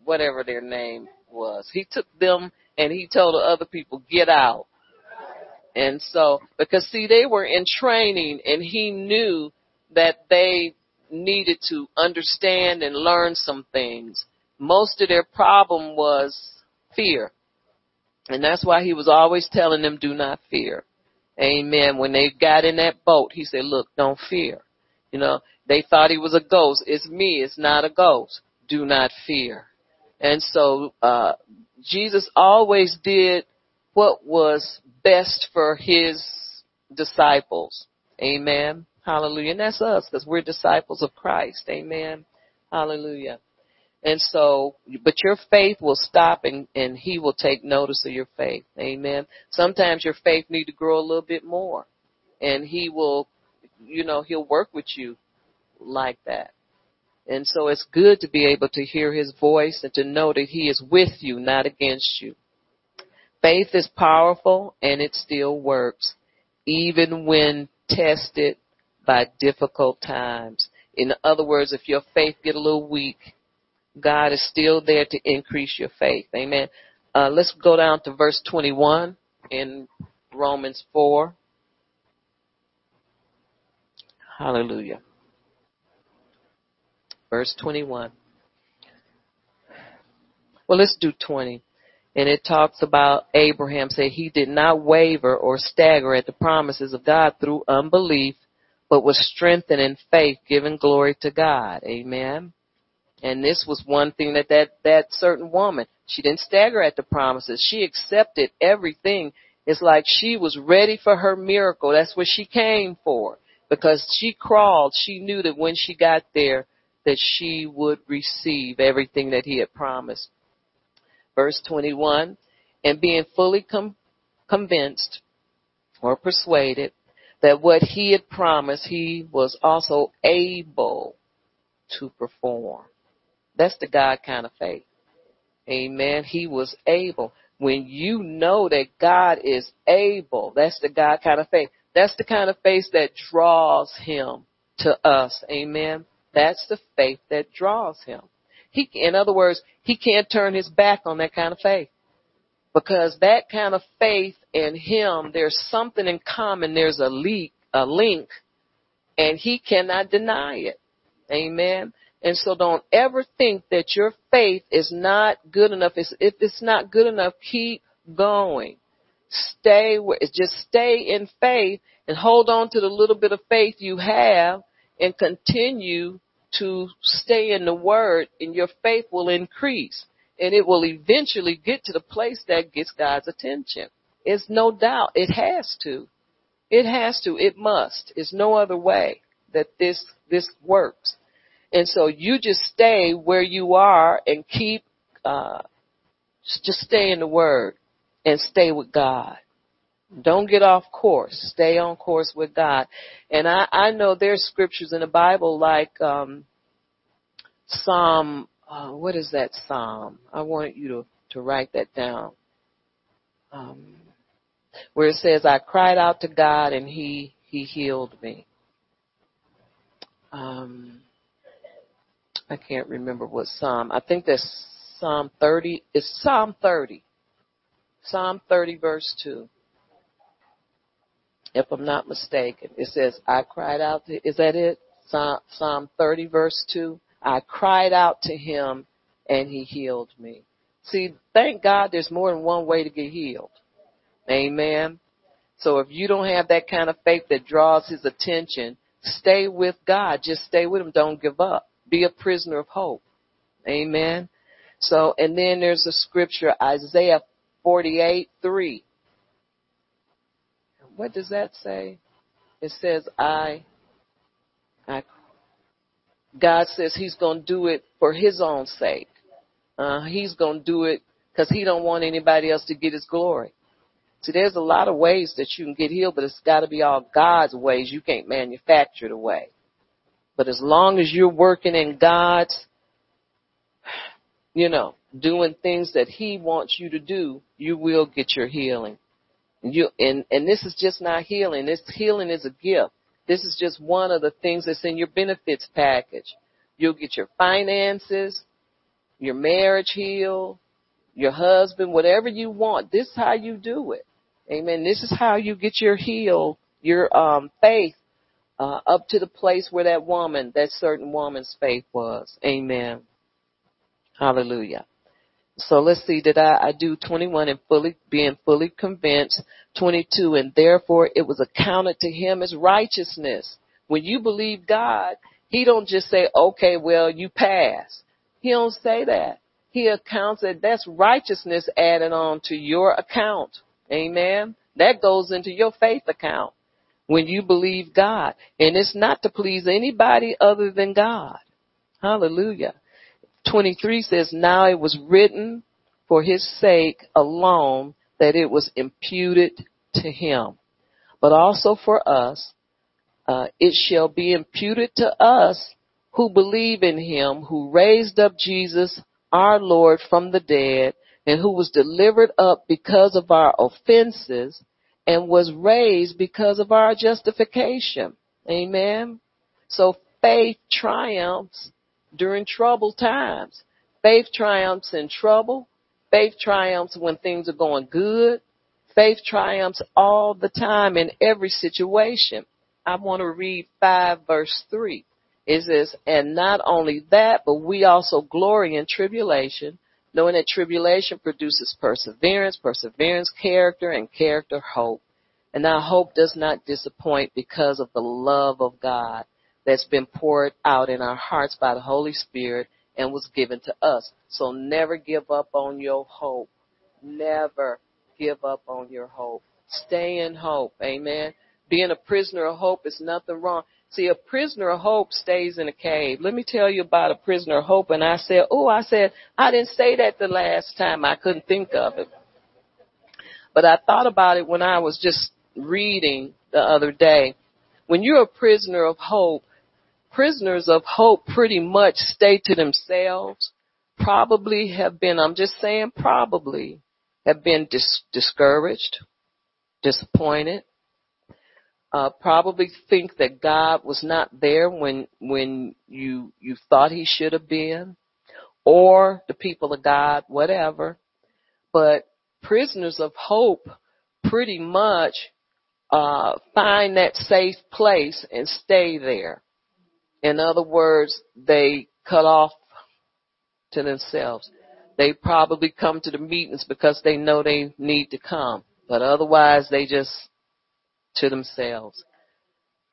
whatever their name was. He took them and he told the other people, get out. And so, because see, they were in training and he knew that they needed to understand and learn some things. Most of their problem was fear. And that's why he was always telling them, do not fear. Amen. When they got in that boat, he said, look, don't fear. They thought he was a ghost. It's me. It's not a ghost. Do not fear. And so, Jesus always did what was best for his disciples. Amen. Hallelujah. And that's us because we're disciples of Christ. Amen. Hallelujah. And so, but your faith will stop and he will take notice of your faith. Amen. Sometimes your faith need to grow a little bit more and he will, he'll work with you like that. And so it's good to be able to hear his voice and to know that he is with you, not against you. Faith is powerful and it still works even when tested by difficult times. In other words, if your faith get a little weak, God is still there to increase your faith. Amen. Let's go down to verse 21 in Romans 4. Hallelujah. Verse 21. Well, let's do 20. And it talks about Abraham saying he did not waver or stagger at the promises of God through unbelief, but was strengthened in faith, giving glory to God. Amen. And this was one thing that certain woman, she didn't stagger at the promises. She accepted everything. It's like she was ready for her miracle. That's what she came for because she crawled. She knew that when she got there that she would receive everything that he had promised. Verse 21, and being fully convinced or persuaded that what he had promised, he was also able to perform. That's the God kind of faith. Amen. He was able. When you know that God is able, that's the God kind of faith. That's the kind of faith that draws him to us. Amen. That's the faith that draws him. He, in other words, he can't turn his back on that kind of faith, because that kind of faith and him, there's something in common. There's a link, and he cannot deny it. Amen. And so don't ever think that your faith is not good enough. If it's not good enough, keep going. Just stay in faith and hold on to the little bit of faith you have, and continue to stay in the word, and your faith will increase, and it will eventually get to the place that gets God's attention. It's no doubt. It has to. It has to. It must. It's no other way that this works. And so you just stay where you are and keep, just stay in the word and stay with God. Don't get off course. Stay on course with God. And I know there's scriptures in the Bible like Psalm, what is that Psalm? I want you to write that down. Where it says, I cried out to God and he healed me. I can't remember what Psalm. I think that's Psalm 30. It's Psalm 30. Psalm 30 verse 2. If I'm not mistaken, it says, I cried out to, is that it? Psalm 30 verse 2. I cried out to him and he healed me. See, thank God there's more than one way to get healed. Amen. So if you don't have that kind of faith that draws his attention, stay with God. Just stay with him. Don't give up. Be a prisoner of hope. Amen. So, and then there's a scripture, Isaiah 48:3. What does that say? It says, God says he's going to do it for his own sake. He's going to do it because he don't want anybody else to get his glory. See, there's a lot of ways that you can get healed, but it's got to be all God's ways. You can't manufacture the way. But as long as you're working in God's, doing things that he wants you to do, you will get your healing. And this is just not healing. This healing is a gift. This is just one of the things that's in your benefits package. You'll get your finances, your marriage healed, your husband, whatever you want. This is how you do it. Amen. This is how you get your healed, your faith. Up to the place where that certain woman's faith was. Amen. Hallelujah. So let's see, did I do 21 and being fully convinced, 22, and therefore it was accounted to him as righteousness. When you believe God, he don't just say, okay, well, you pass. He don't say that. He accounts that that's righteousness added on to your account. Amen. That goes into your faith account. When you believe God, and it's not to please anybody other than God. Hallelujah. 23 says, now it was written for his sake alone that it was imputed to him. But also for us, it shall be imputed to us who believe in him, who raised up Jesus, our Lord, from the dead, and who was delivered up because of our offenses, and was raised because of our justification. Amen. So faith triumphs during troubled times. Faith triumphs in trouble. Faith triumphs when things are going good. Faith triumphs all the time in every situation. I want to read 5 verse 3. It says, and not only that, but we also glory in tribulation, knowing that tribulation produces perseverance, perseverance, character, and character, hope. And our hope does not disappoint because of the love of God that's been poured out in our hearts by the Holy Spirit and was given to us. So never give up on your hope. Never give up on your hope. Stay in hope. Amen. Being a prisoner of hope is nothing wrong. See, a prisoner of hope stays in a cave. Let me tell you about a prisoner of hope. And I said, I didn't say that the last time. I couldn't think of it. But I thought about it when I was just reading the other day. When you're a prisoner of hope, prisoners of hope pretty much stay to themselves, probably have been, I'm just saying probably, have been discouraged, disappointed, probably think that God was not there when you thought he should have been, or the people of God, whatever. But prisoners of hope pretty much find that safe place and stay there. In other words, they cut off to themselves. They probably come to the meetings because they know they need to come, but otherwise they just to themselves.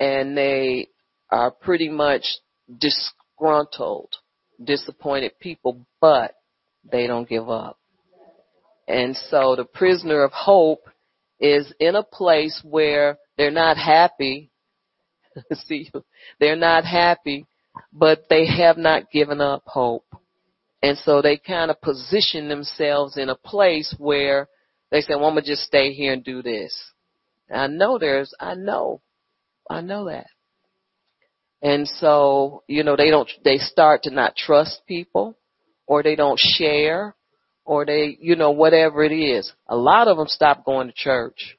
And they are pretty much disgruntled, disappointed people, but they don't give up. And so the prisoner of hope is in a place where they're not happy. See, they're not happy, but they have not given up hope. And so they kind of position themselves in a place where they say, well, I'm going to just stay here and do this. I know that. And so, they start to not trust people, or they don't share, or they, whatever it is. A lot of them stop going to church,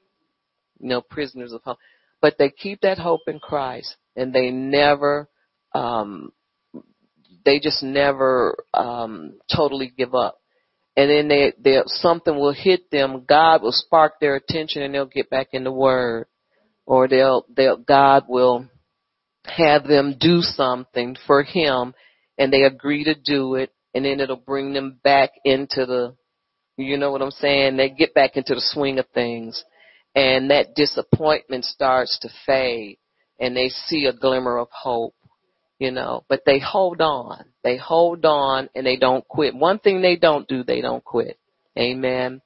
prisoners of hope. But they keep that hope in Christ, and they never, totally give up. And then something will hit them. God will spark their attention, and they'll get back in the Word, or God will have them do something for Him, and they agree to do it, and then it'll bring them back into the, They get back into the swing of things, and that disappointment starts to fade, and they see a glimmer of hope. But they hold on. They hold on, and they don't quit. One thing they don't do, they don't quit. Amen.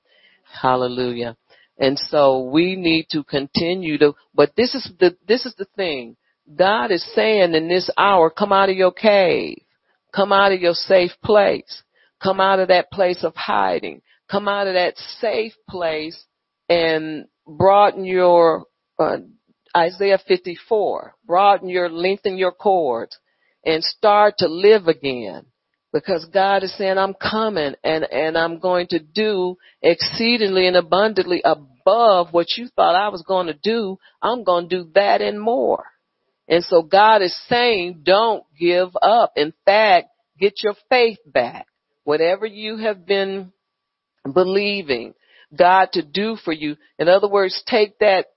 Hallelujah. And so we need to continue to, but this is the thing. God is saying in this hour, come out of your cave. Come out of your safe place. Come out of that place of hiding. Come out of that safe place and broaden your, Isaiah 54, lengthen your cords and start to live again, because God is saying, I'm coming and I'm going to do exceedingly and abundantly above what you thought I was going to do. I'm going to do that and more. And so God is saying, don't give up. In fact, get your faith back. Whatever you have been believing God to do for you. In other words, take that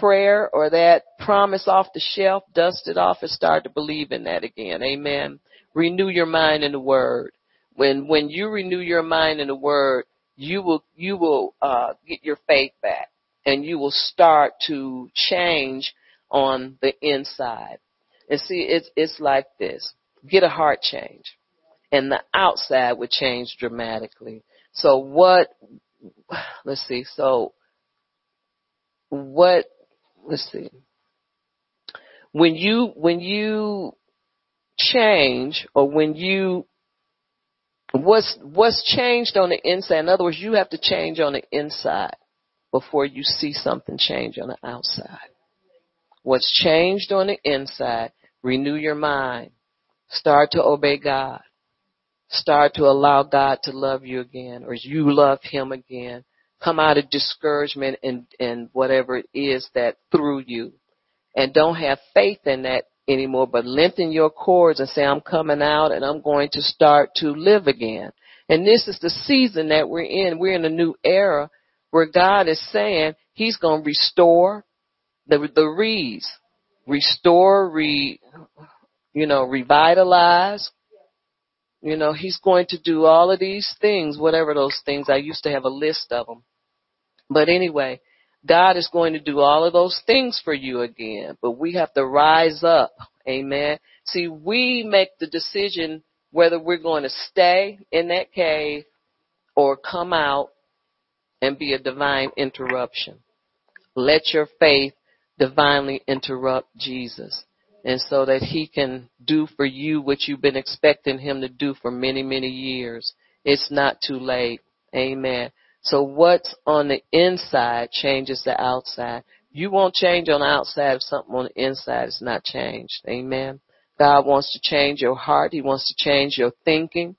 prayer or that promise off the shelf, dust it off, and start to believe in that again. Amen. Renew your mind in the Word. When you renew your mind in the Word, you will get your faith back, and you will start to change on the inside. And see, it's like this. Get a heart change, and the outside would change dramatically. So when you change, or what's changed on the inside, in other words, you have to change on the inside before you see something change on the outside. What's changed on the inside, renew your mind. Start to obey God. Start to allow God to love you again, or you love Him again. Come out of discouragement and whatever it is that threw you, and don't have faith in that anymore, but lengthen your cords and say, I'm coming out and I'm going to start to live again. And this is the season that we're in. We're in a new era where God is saying He's going to restore the reeds, revitalize. He's going to do all of these things, whatever those things. I used to have a list of them. But anyway, God is going to do all of those things for you again. But we have to rise up. Amen. See, we make the decision whether we're going to stay in that cave or come out and be a divine interruption. Let your faith divinely interrupt Jesus, and so that He can do for you what you've been expecting Him to do for many, many years. It's not too late. Amen. So what's on the inside changes the outside. You won't change on the outside if something on the inside is not changed. Amen. God wants to change your heart. He wants to change your thinking.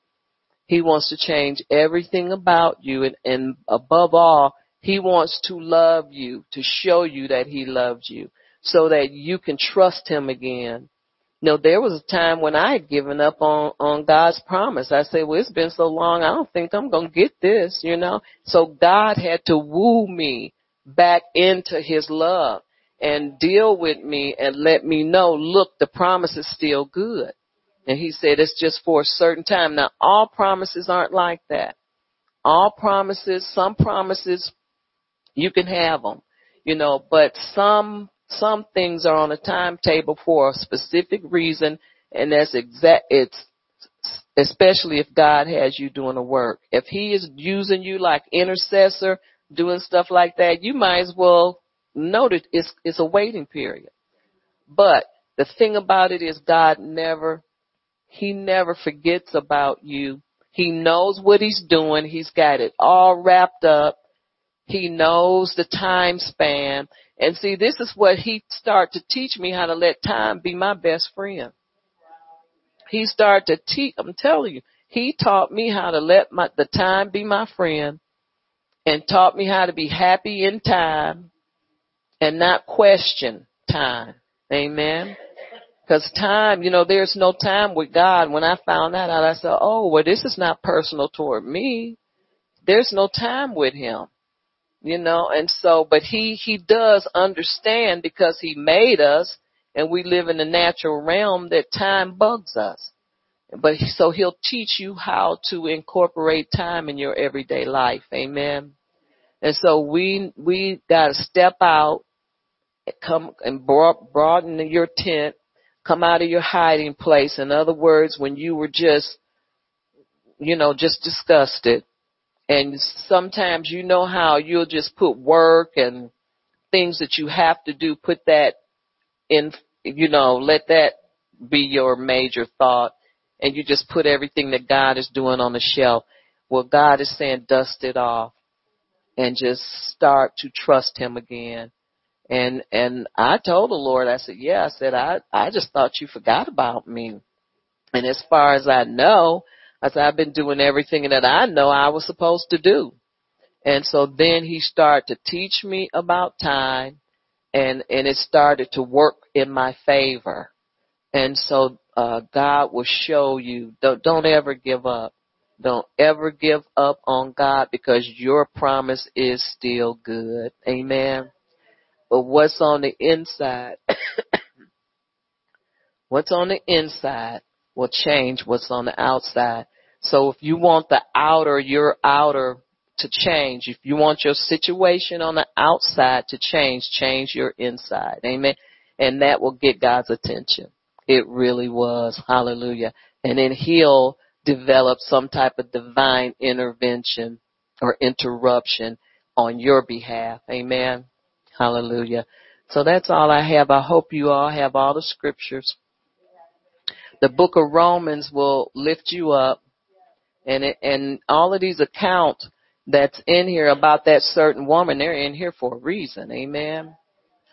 He wants to change everything about you. And above all, he wants to love you, to show you that he loved you so that you can trust him again. Now, there was a time when I had given up on God's promise. I said, well, it's been so long, I don't think I'm going to get this, you know. So God had to woo me back into his love and deal with me and let me know, look, the promise is still good. And he said, it's just for a certain time. Now, all promises aren't like that. All promises, some promises, you can have them, you know, but some things are on a timetable for a specific reason, and that's it's especially if God has you doing the work. If he is using you like intercessor, doing stuff like that, you might as well know that it's a waiting period. But the thing about it is God never forgets about you. He knows what he's doing. He's got it all wrapped up. He knows the time span. And see, this is what he started to teach me, how to let time be my best friend. He started to teach, I'm telling you, he taught me how to let the time be my friend and taught me how to be happy in time and not question time. Amen. Because time, you know, there's no time with God. When I found that out, I said, oh, well, this is not personal toward me. There's no time with him. You know, and so, but he does understand, because he made us and we live in the natural realm, that time bugs us. But so he'll teach you how to incorporate time in your everyday life. Amen. And so we got to step out, come and broaden your tent, come out of your hiding place. In other words, when you were just, you know, just disgusted. And sometimes, you know, how you'll just put work and things that you have to do, put that in, you know, let that be your major thought. And you just put everything that God is doing on the shelf. Well, God is saying, dust it off and just start to trust him again. And I told the Lord, I said, yeah, I said, I just thought you forgot about me. And as far as I know, I said, I've been doing everything that I know I was supposed to do. And so then he started to teach me about time, and it started to work in my favor. And so God will show you, don't ever give up. Don't ever give up on God, because your promise is still good. Amen. But what's on the inside, what's on the inside will change what's on the outside. So if you want your outer to change, if you want your situation on the outside to change your inside. Amen. And that will get God's attention. It really was. Hallelujah. And then he'll develop some type of divine intervention or interruption on your behalf. Amen. Hallelujah. So that's all I have. I hope you all have all the scriptures. The book of Romans will lift you up. And all of these accounts that's in here about that certain woman, they're in here for a reason. Amen.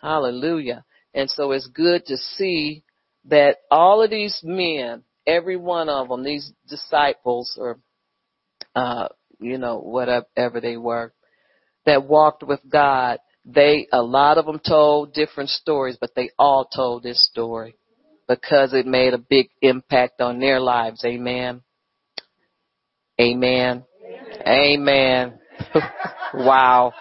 Hallelujah. And so it's good to see that all of these men, every one of them, these disciples or, you know, whatever they were, that walked with God, a lot of them told different stories, but they all told this story, because it made a big impact on their lives. Amen. Amen. Amen. Wow.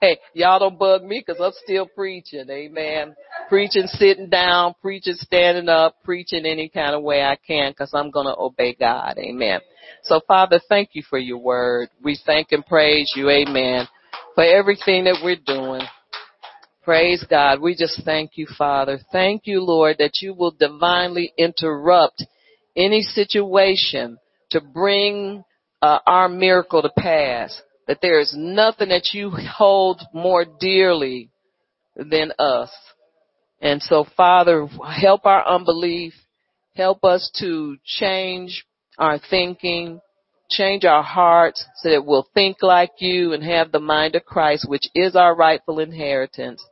Hey, y'all don't bug me, because I'm still preaching. Amen. Preaching sitting down, preaching standing up, preaching any kind of way I can, because I'm going to obey God. Amen. So, Father, thank you for your word. We thank and praise you. Amen. For everything that we're doing. Praise God. We just thank you, Father. Thank you, Lord, that you will divinely interrupt any situation to bring our miracle to pass, that there is nothing that you hold more dearly than us. And so, Father, help our unbelief. Help us to change our thinking, change our hearts, so that we'll think like you and have the mind of Christ, which is our rightful inheritance.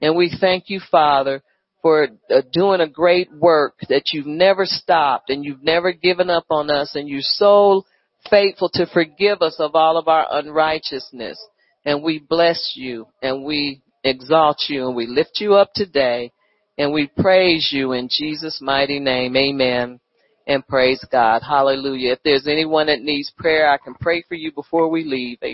And we thank you, Father, for doing a great work, that you've never stopped and you've never given up on us, and you're so faithful to forgive us of all of our unrighteousness. And we bless you and we exalt you and we lift you up today and we praise you in Jesus' mighty name. Amen. And praise God. Hallelujah. If there's anyone that needs prayer, I can pray for you before we leave. Amen.